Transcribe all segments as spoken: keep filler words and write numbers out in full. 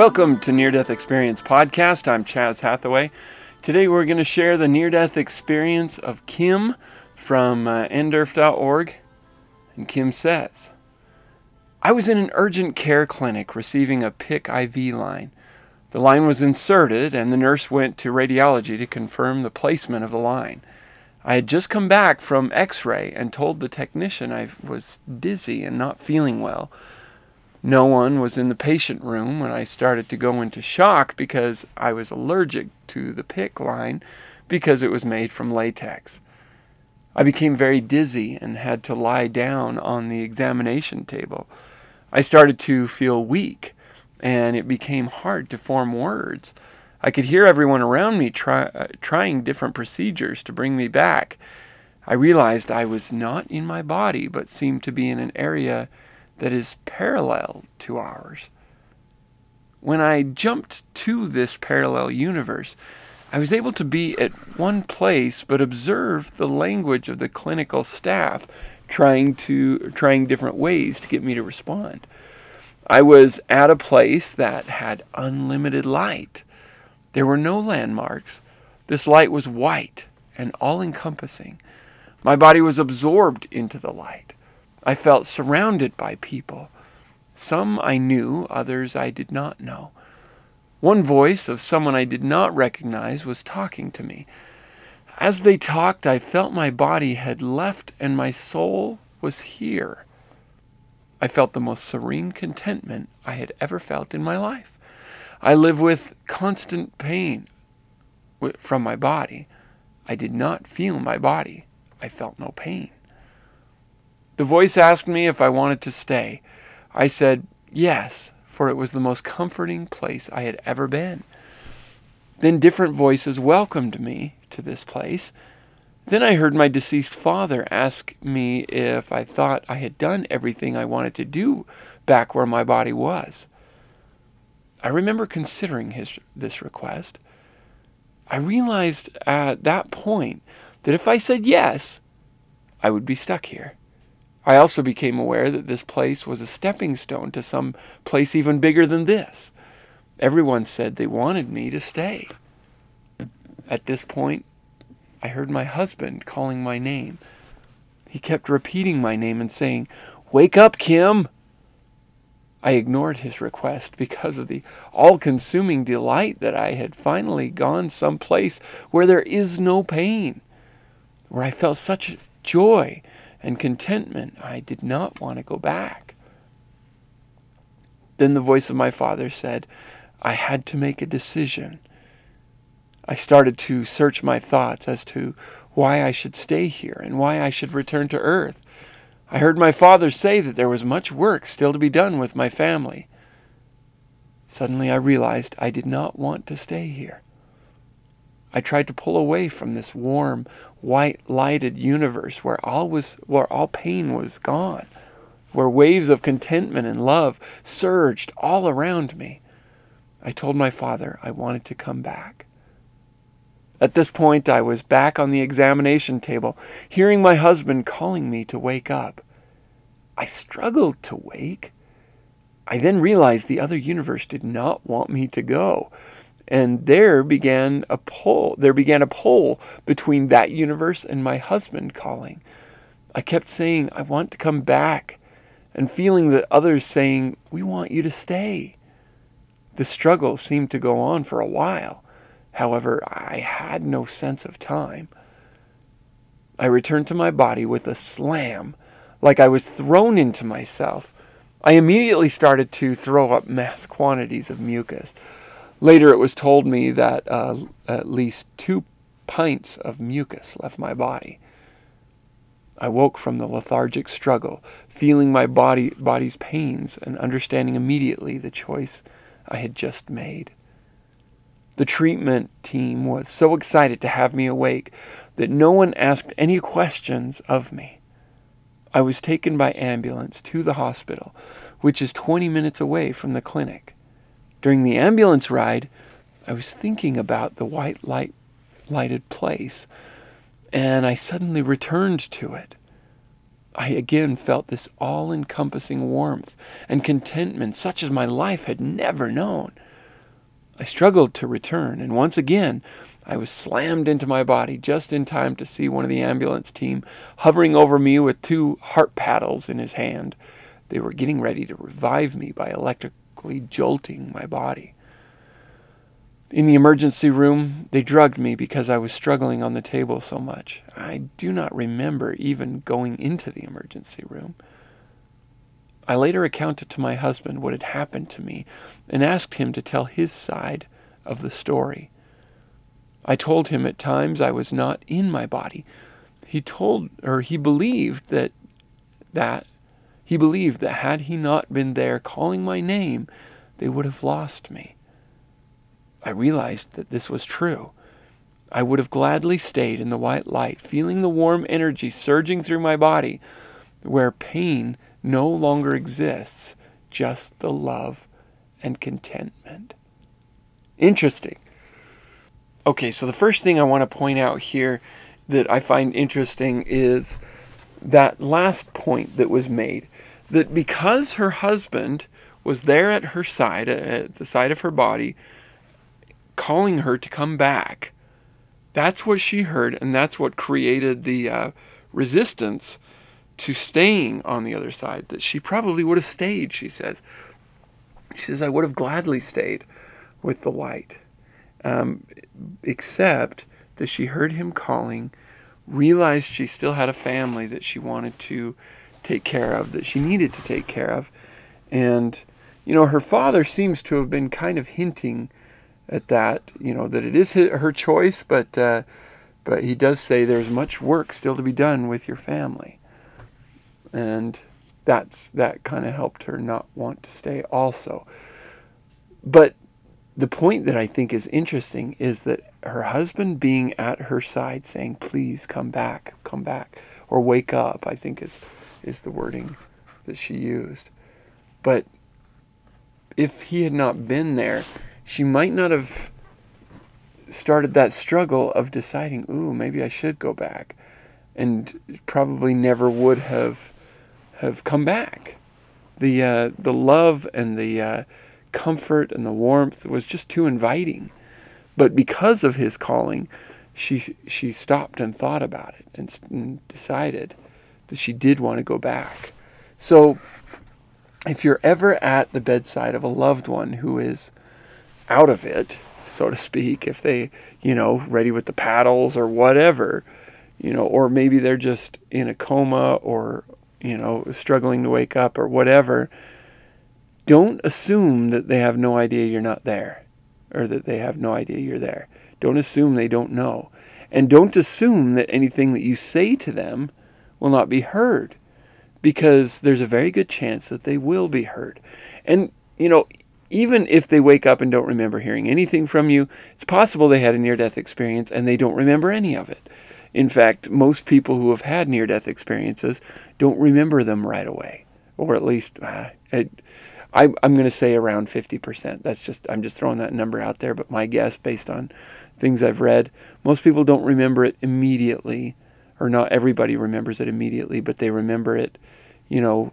Welcome to Near Death Experience Podcast. I'm Chaz Hathaway. Today we're going to share the near-death experience of Kim from uh, n derf dot org. And Kim says, I was in an urgent care clinic receiving a P I C C I V line. The line was inserted and the nurse went to radiology to confirm the placement of the line. I had just come back from x-ray and told the technician I was dizzy and not feeling well. No one was in the patient room when I started to go into shock because I was allergic to the P I C C line because it was made from latex. I became very dizzy and had to lie down on the examination table. I started to feel weak, and it became hard to form words. I could hear everyone around me try, uh, trying different procedures to bring me back. I realized I was not in my body, but seemed to be in an area that is parallel to ours. When I jumped to this parallel universe, I was able to be at one place but observe the language of the clinical staff trying to trying different ways to get me to respond. I was at a place that had unlimited light. There were no landmarks. This light was white and all-encompassing. My body was absorbed into the light. I felt surrounded by people. Some I knew, others I did not know. One voice of someone I did not recognize was talking to me. As they talked, I felt my body had left and my soul was here. I felt the most serene contentment I had ever felt in my life. I live with constant pain from my body. I did not feel my body. I felt no pain. The voice asked me if I wanted to stay. I said yes, for it was the most comforting place I had ever been. Then different voices welcomed me to this place. Then I heard my deceased father ask me if I thought I had done everything I wanted to do back where my body was. I remember considering his this request. I realized at that point that if I said yes, I would be stuck here. I also became aware that this place was a stepping stone to some place even bigger than this. Everyone said they wanted me to stay. At this point, I heard my husband calling my name. He kept repeating my name and saying, "Wake up, Kim!" I ignored his request because of the all-consuming delight that I had finally gone someplace where there is no pain, where I felt such joy and contentment, I did not want to go back. Then the voice of my father said, I had to make a decision. I started to search my thoughts as to why I should stay here and why I should return to Earth. I heard my father say that there was much work still to be done with my family. Suddenly I realized I did not want to stay here. I tried to pull away from this warm, white-lighted universe where all was, where all pain was gone, where waves of contentment and love surged all around me. I told my father I wanted to come back. At this point, I was back on the examination table, hearing my husband calling me to wake up. I struggled to wake. I then realized the other universe did not want me to go. And there began a pull. There began a pull between that universe and my husband calling. I kept saying, I want to come back, and feeling that others saying, we want you to stay. The struggle seemed to go on for a while. However, I had no sense of time. I returned to my body with a slam, like I was thrown into myself. I immediately started to throw up mass quantities of mucus. Later, it was told me that uh, at least two pints of mucus left my body. I woke from the lethargic struggle, feeling my body body's pains and understanding immediately the choice I had just made. The treatment team was so excited to have me awake that no one asked any questions of me. I was taken by ambulance to the hospital, which is twenty minutes away from the clinic. During the ambulance ride, I was thinking about the white light lighted place, and I suddenly returned to it. I again felt this all-encompassing warmth and contentment such as my life had never known. I struggled to return, and once again, I was slammed into my body just in time to see one of the ambulance team hovering over me with two harp paddles in his hand. They were getting ready to revive me by electrically jolting my body. In the emergency room, they drugged me because I was struggling on the table so much. I do not remember even going into the emergency room. I later accounted to my husband what had happened to me and asked him to tell his side of the story. I told him at times I was not in my body. He told, or he believed that, that, he believed that had he not been there calling my name, they would have lost me. I realized that this was true. I would have gladly stayed in the white light, feeling the warm energy surging through my body, where pain no longer exists, just the love and contentment. Interesting. Okay, so the first thing I want to point out here that I find interesting is that last point that was made, that because her husband was there at her side, at the side of her body, calling her to come back, that's what she heard, and that's what created the uh, resistance to staying on the other side, that she probably would have stayed, she says. She says, I would have gladly stayed with the light, um, except that she heard him calling, realized she still had a family that she wanted to take care of, that she needed to take care of, and, you know, her father seems to have been kind of hinting at that, you know, that it is her choice, but uh, but he does say there's much work still to be done with your family, and that's that kind of helped her not want to stay also. But the point that I think is interesting is that her husband being at her side, saying, "Please come back, come back," or "wake up," I think is is the wording that she used. But if he had not been there, she might not have started that struggle of deciding, ooh, maybe I should go back, and probably never would have have come back. The uh, the love and the uh, comfort and the warmth was just too inviting. But because of his calling, she she stopped and thought about it and, and decided that she did want to go back. So if you're ever at the bedside of a loved one who is out of it, so to speak, if they, you know, ready with the paddles or whatever, you know, or maybe they're just in a coma or, you know, struggling to wake up or whatever, don't assume that they have no idea you're not there, or that they have no idea you're there. Don't assume they don't know. And don't assume that anything that you say to them will not be heard, because there's a very good chance that they will be heard. And, you know, even if they wake up and don't remember hearing anything from you, it's possible they had a near-death experience and they don't remember any of it. In fact, most people who have had near-death experiences don't remember them right away, or at least, uh, it, I, I'm going to say around fifty percent. That's just I'm just throwing that number out there, but my guess, based on things I've read, most people don't remember it immediately, or not everybody remembers it immediately, but they remember it, you know,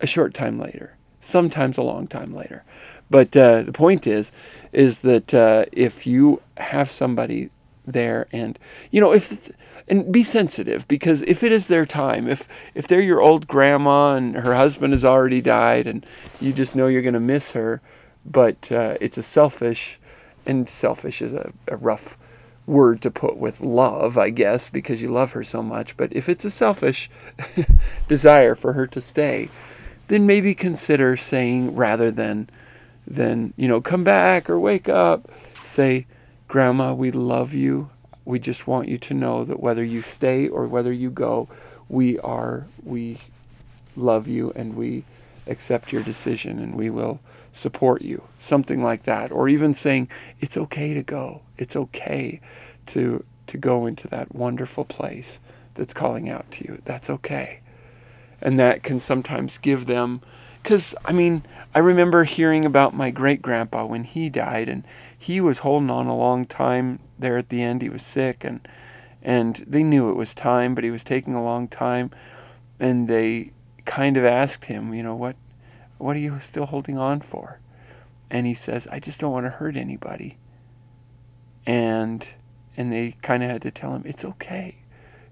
a short time later. Sometimes a long time later. But uh, the point is, is that uh, if you have somebody there and, you know, if and be sensitive, because if it is their time, if, if they're your old grandma and her husband has already died and you just know you're going to miss her, but uh, it's a selfish, and selfish is a, a rough word to put with love, I guess, because you love her so much. But if it's a selfish desire for her to stay, then maybe consider saying, rather than, than, you know, come back or wake up, say, Grandma, we love you. We just want you to know that whether you stay or whether you go, we are, we love you and we accept your decision and we will support you. Something like that. Or even saying, it's okay to go. It's okay to, to go into that wonderful place that's calling out to you. That's okay. And that can sometimes give them, because, I mean, I remember hearing about my great-grandpa when he died, and he was holding on a long time there at the end. He was sick, and and they knew it was time, but he was taking a long time, and they kind of asked him, you know, what what are you still holding on for? and he says, I just don't want to hurt anybody. And and they kind of had to tell him, it's okay.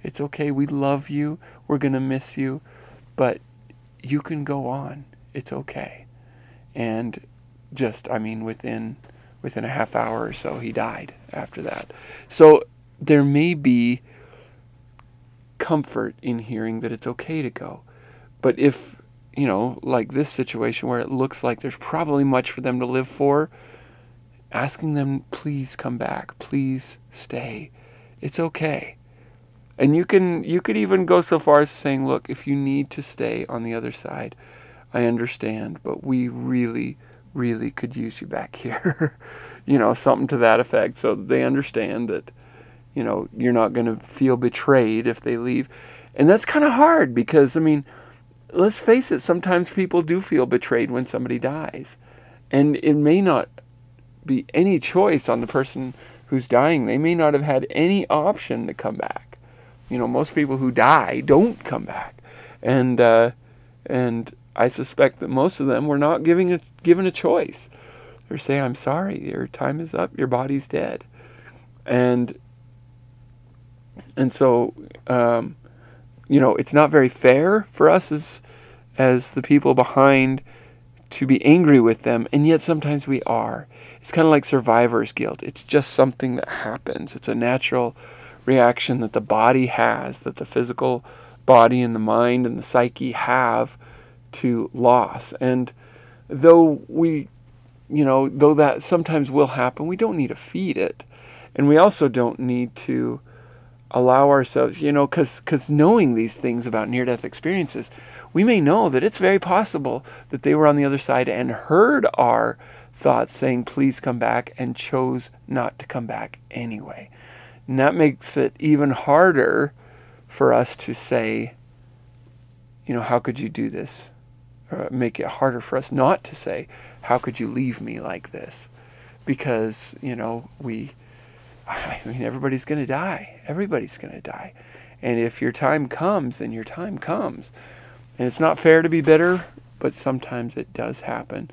It's okay. We love you. We're going to miss you. But you can go on. It's okay. And just, I mean, within within a half hour or so, he died after that. So there may be comfort in hearing that it's okay to go. But if, you know, like this situation where it looks like there's probably much for them to live for, asking them, please come back, please stay. It's okay. And you can you could even go so far as saying, look, if you need to stay on the other side, I understand, but we really, really could use you back here. You know, something to that effect, so that they understand that, you know, you're not going to feel betrayed if they leave. And that's kind of hard because, I mean, let's face it, sometimes people do feel betrayed when somebody dies. And it may not be any choice on the person who's dying. They may not have had any option to come back. You know, most people who die don't come back. And uh, and I suspect that most of them were not giving a, given a choice. They're saying, I'm sorry, your time is up, your body's dead. And and so, um, you know, it's not very fair for us as as the people behind to be angry with them, and yet sometimes we are. It's kind of like survivor's guilt. It's just something that happens. It's a natural reaction that the body has, that the physical body and the mind and the psyche have to loss. And though we, you know, though that sometimes will happen, we don't need to feed it. And we also don't need to allow ourselves, you know, because because knowing these things about near-death experiences, we may know that it's very possible that they were on the other side and heard our thoughts saying, please come back, and chose not to come back anyway. And that makes it even harder for us to say, you know, how could you do this? Or make it harder for us not to say, how could you leave me like this? Because, you know, we, I mean, everybody's going to die. Everybody's going to die. And if your time comes, then your time comes. And it's not fair to be bitter, but sometimes it does happen.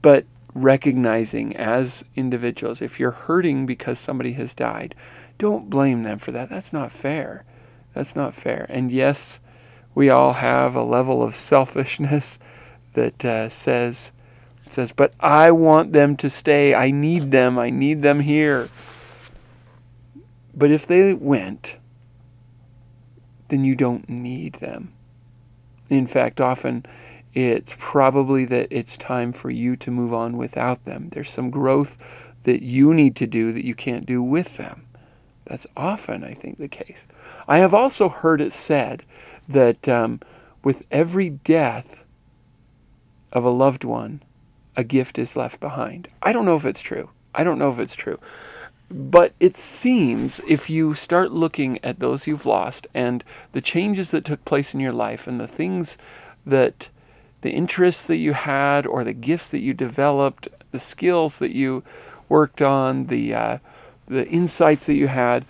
But recognizing as individuals, if you're hurting because somebody has died, don't blame them for that. That's not fair. That's not fair. And yes, we all have a level of selfishness that uh, says, says, but I want them to stay. I need them. I need them here. But if they went, then you don't need them. In fact, often it's probably that it's time for you to move on without them. There's some growth that you need to do that you can't do with them. That's often, I think, the case. I have also heard it said that um, with every death of a loved one, a gift is left behind. I don't know if it's true. I don't know if it's true. But it seems, if you start looking at those you've lost and the changes that took place in your life and the things that, the interests that you had or the gifts that you developed, the skills that you worked on, the uh, the insights that you had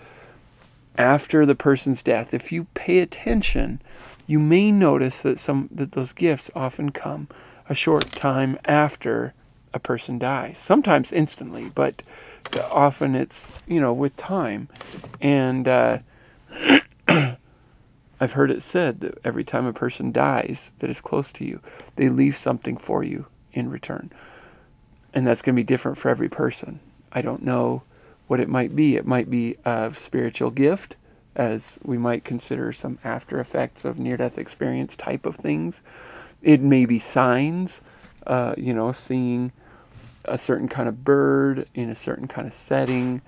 after the person's death, if you pay attention, you may notice that some that those gifts often come a short time after a person dies. Sometimes instantly, but often it's, you know, with time. And uh, I've heard it said that every time a person dies that is close to you, they leave something for you in return. And that's going to be different for every person. I don't know what it might be. It might be a spiritual gift, as we might consider some after effects of near-death experience type of things. It may be signs, uh, you know, seeing a certain kind of bird in a certain kind of setting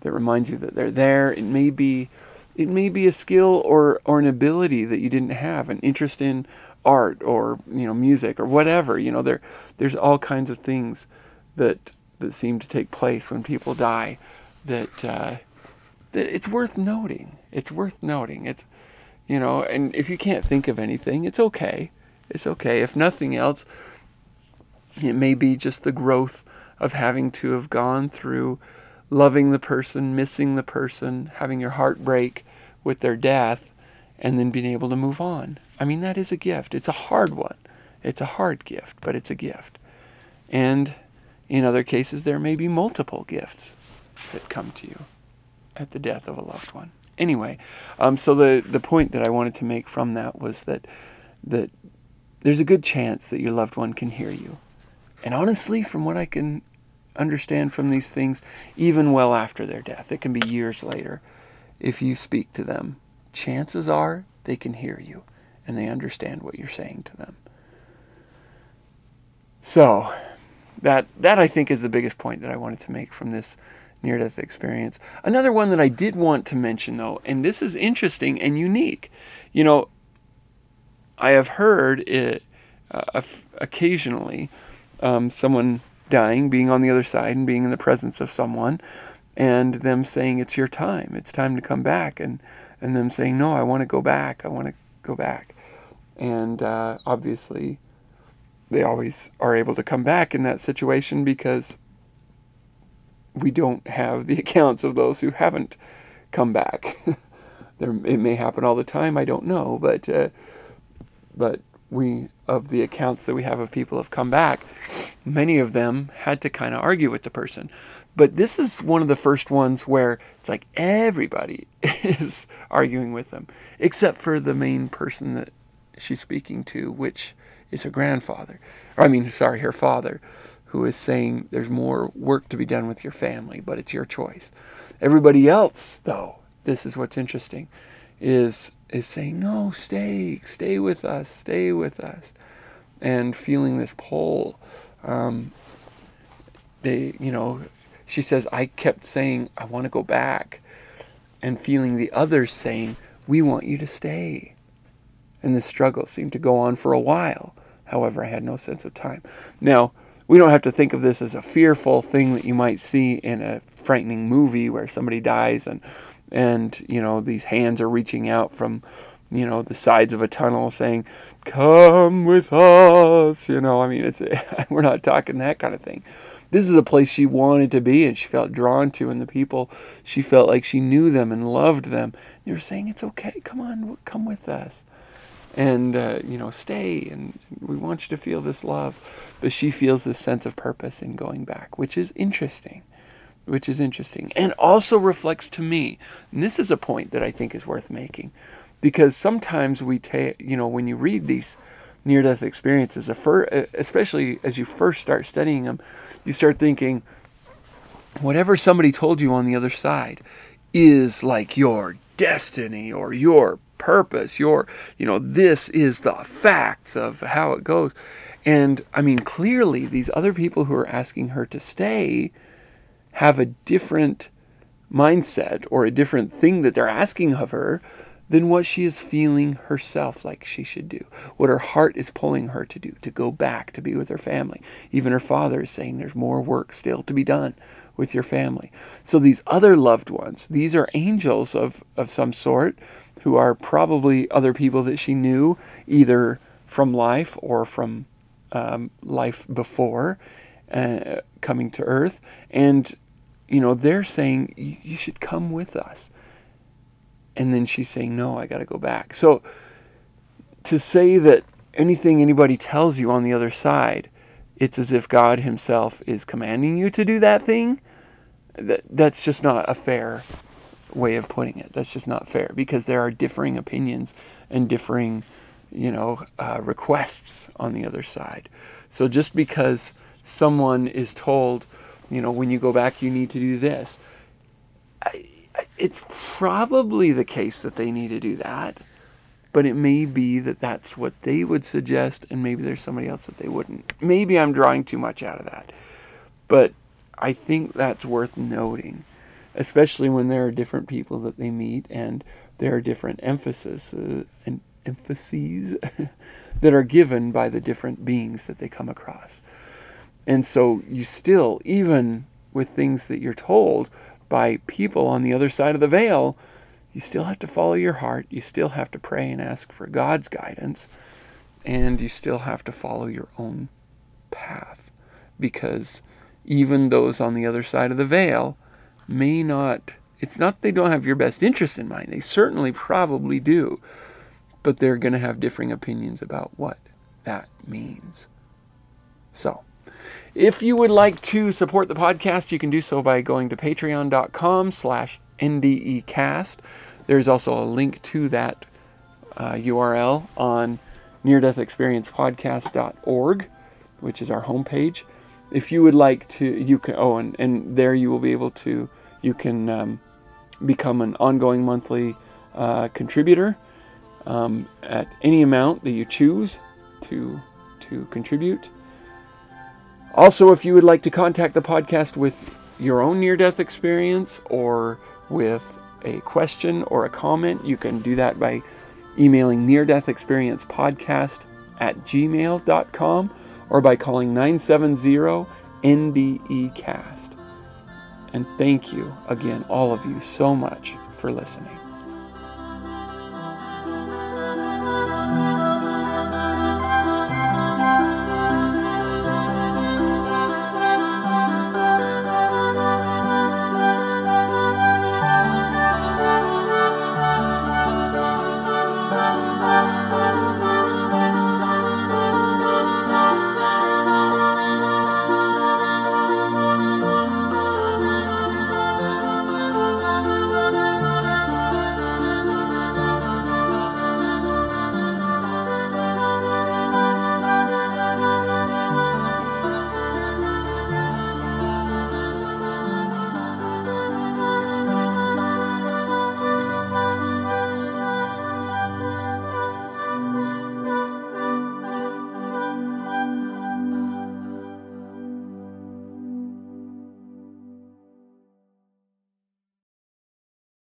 that reminds you that they're there. It may be, it may be a skill or, or an ability that you didn't have, an interest in art or, you know, music or whatever. You know, there, there's all kinds of things that, that seem to take place when people die that, uh, that it's worth noting. It's worth noting. It's, you know, and if you can't think of anything, it's okay. It's okay. If nothing else, it may be just the growth of having to have gone through loving the person, missing the person, having your heart break with their death, and then being able to move on. I mean, that is a gift. It's a hard one. It's a hard gift, but it's a gift. And In other cases, there may be multiple gifts that come to you at the death of a loved one. Anyway, um, so the, the point that I wanted to make from that was that that there's a good chance that your loved one can hear you. And honestly, from what I can understand from these things, even well after their death, it can be years later, if you speak to them, chances are they can hear you and they understand what you're saying to them. So that that I think is the biggest point that I wanted to make from this near-death experience. Another one that I did want to mention, though, and this is interesting and unique. You know, I have heard it uh, occasionally, um, someone dying, being on the other side and being in the presence of someone, and them saying, it's your time, it's time to come back, and, and them saying, no, I want to go back, I want to go back. And uh, obviously, they always are able to come back in that situation because we don't have the accounts of those who haven't come back. There, it may happen all the time, I don't know, but uh, but we, of the accounts that we have of people who have come back, many of them had to kind of argue with the person. But this is one of the first ones where it's like everybody is arguing with them, except for the main person that she's speaking to, which is her grandfather, or I mean, sorry, her father, who is saying there's more work to be done with your family, but it's your choice. Everybody else, though, this is what's interesting, is is saying, no, stay, stay with us, stay with us, and feeling this pull. Um, they, you know, she says, I kept saying, I want to go back, and feeling the others saying, we want you to stay. And this struggle seemed to go on for a while. However, I had no sense of time. Now, we don't have to think of this as a fearful thing that you might see in a frightening movie where somebody dies and, and you know, these hands are reaching out from, you know, the sides of a tunnel saying, come with us, you know, I mean, it's we're not talking that kind of thing. This is a place she wanted to be and she felt drawn to, and the people, she felt like she knew them and loved them. They were saying, it's okay, come on, come with us. And, uh, you know, stay, and we want you to feel this love. But she feels this sense of purpose in going back, which is interesting, which is interesting. And also reflects to me, and this is a point that I think is worth making, because sometimes we take, you know, when you read these near-death experiences, especially as you first start studying them, you start thinking, whatever somebody told you on the other side is like your destiny or your purpose, your, you know, this is the facts of how it goes. And I mean, clearly these other people who are asking her to stay have a different mindset or a different thing that they're asking of her than what she is feeling herself like she should do, what her heart is pulling her to do, to go back, to be with her family. Even her father is saying there's more work still to be done with your family. So these other loved ones, these are angels of, of some sort, who are probably other people that she knew, either from life or from um, life before uh, coming to earth. And, you know, they're saying, you should come with us. And then she's saying, no, I got to go back. So to say that anything anybody tells you on the other side, it's as if God himself is commanding you to do that thing, that that's just not a fair way of putting it. That's just not fair, because there are differing opinions and differing, you know, uh, requests on the other side. So just because someone is told, you know, when you go back, you need to do this, I, it's probably the case that they need to do that, but it may be that that's what they would suggest, and maybe there's somebody else that they wouldn't. Maybe I'm drawing too much out of that, but I think that's worth noting, especially when there are different people that they meet and there are different emphases uh, and emphases that are given by the different beings that they come across. And so you still, even with things that you're told by people on the other side of the veil, you still have to follow your heart, you still have to pray and ask for God's guidance, and you still have to follow your own path, because even those on the other side of the veil may not, it's not they don't have your best interest in mind, they certainly probably do, but they're going to have differing opinions about what that means. So If you would like to support the podcast, you can do so by going to patreon dot com slash N D E cast. There's also a link to that uh, U R L on near death experience podcast dot org, which is our homepage. If you would like to, you can, oh, and, and there you will be able to, you can um, become an ongoing monthly uh, contributor um, at any amount that you choose to to contribute. Also, if you would like to contact the podcast with your own near-death experience or with a question or a comment, you can do that by emailing near death experience podcast at gmail dot com or by calling nine seven zero N D E cast. And thank you again, all of you, so much for listening.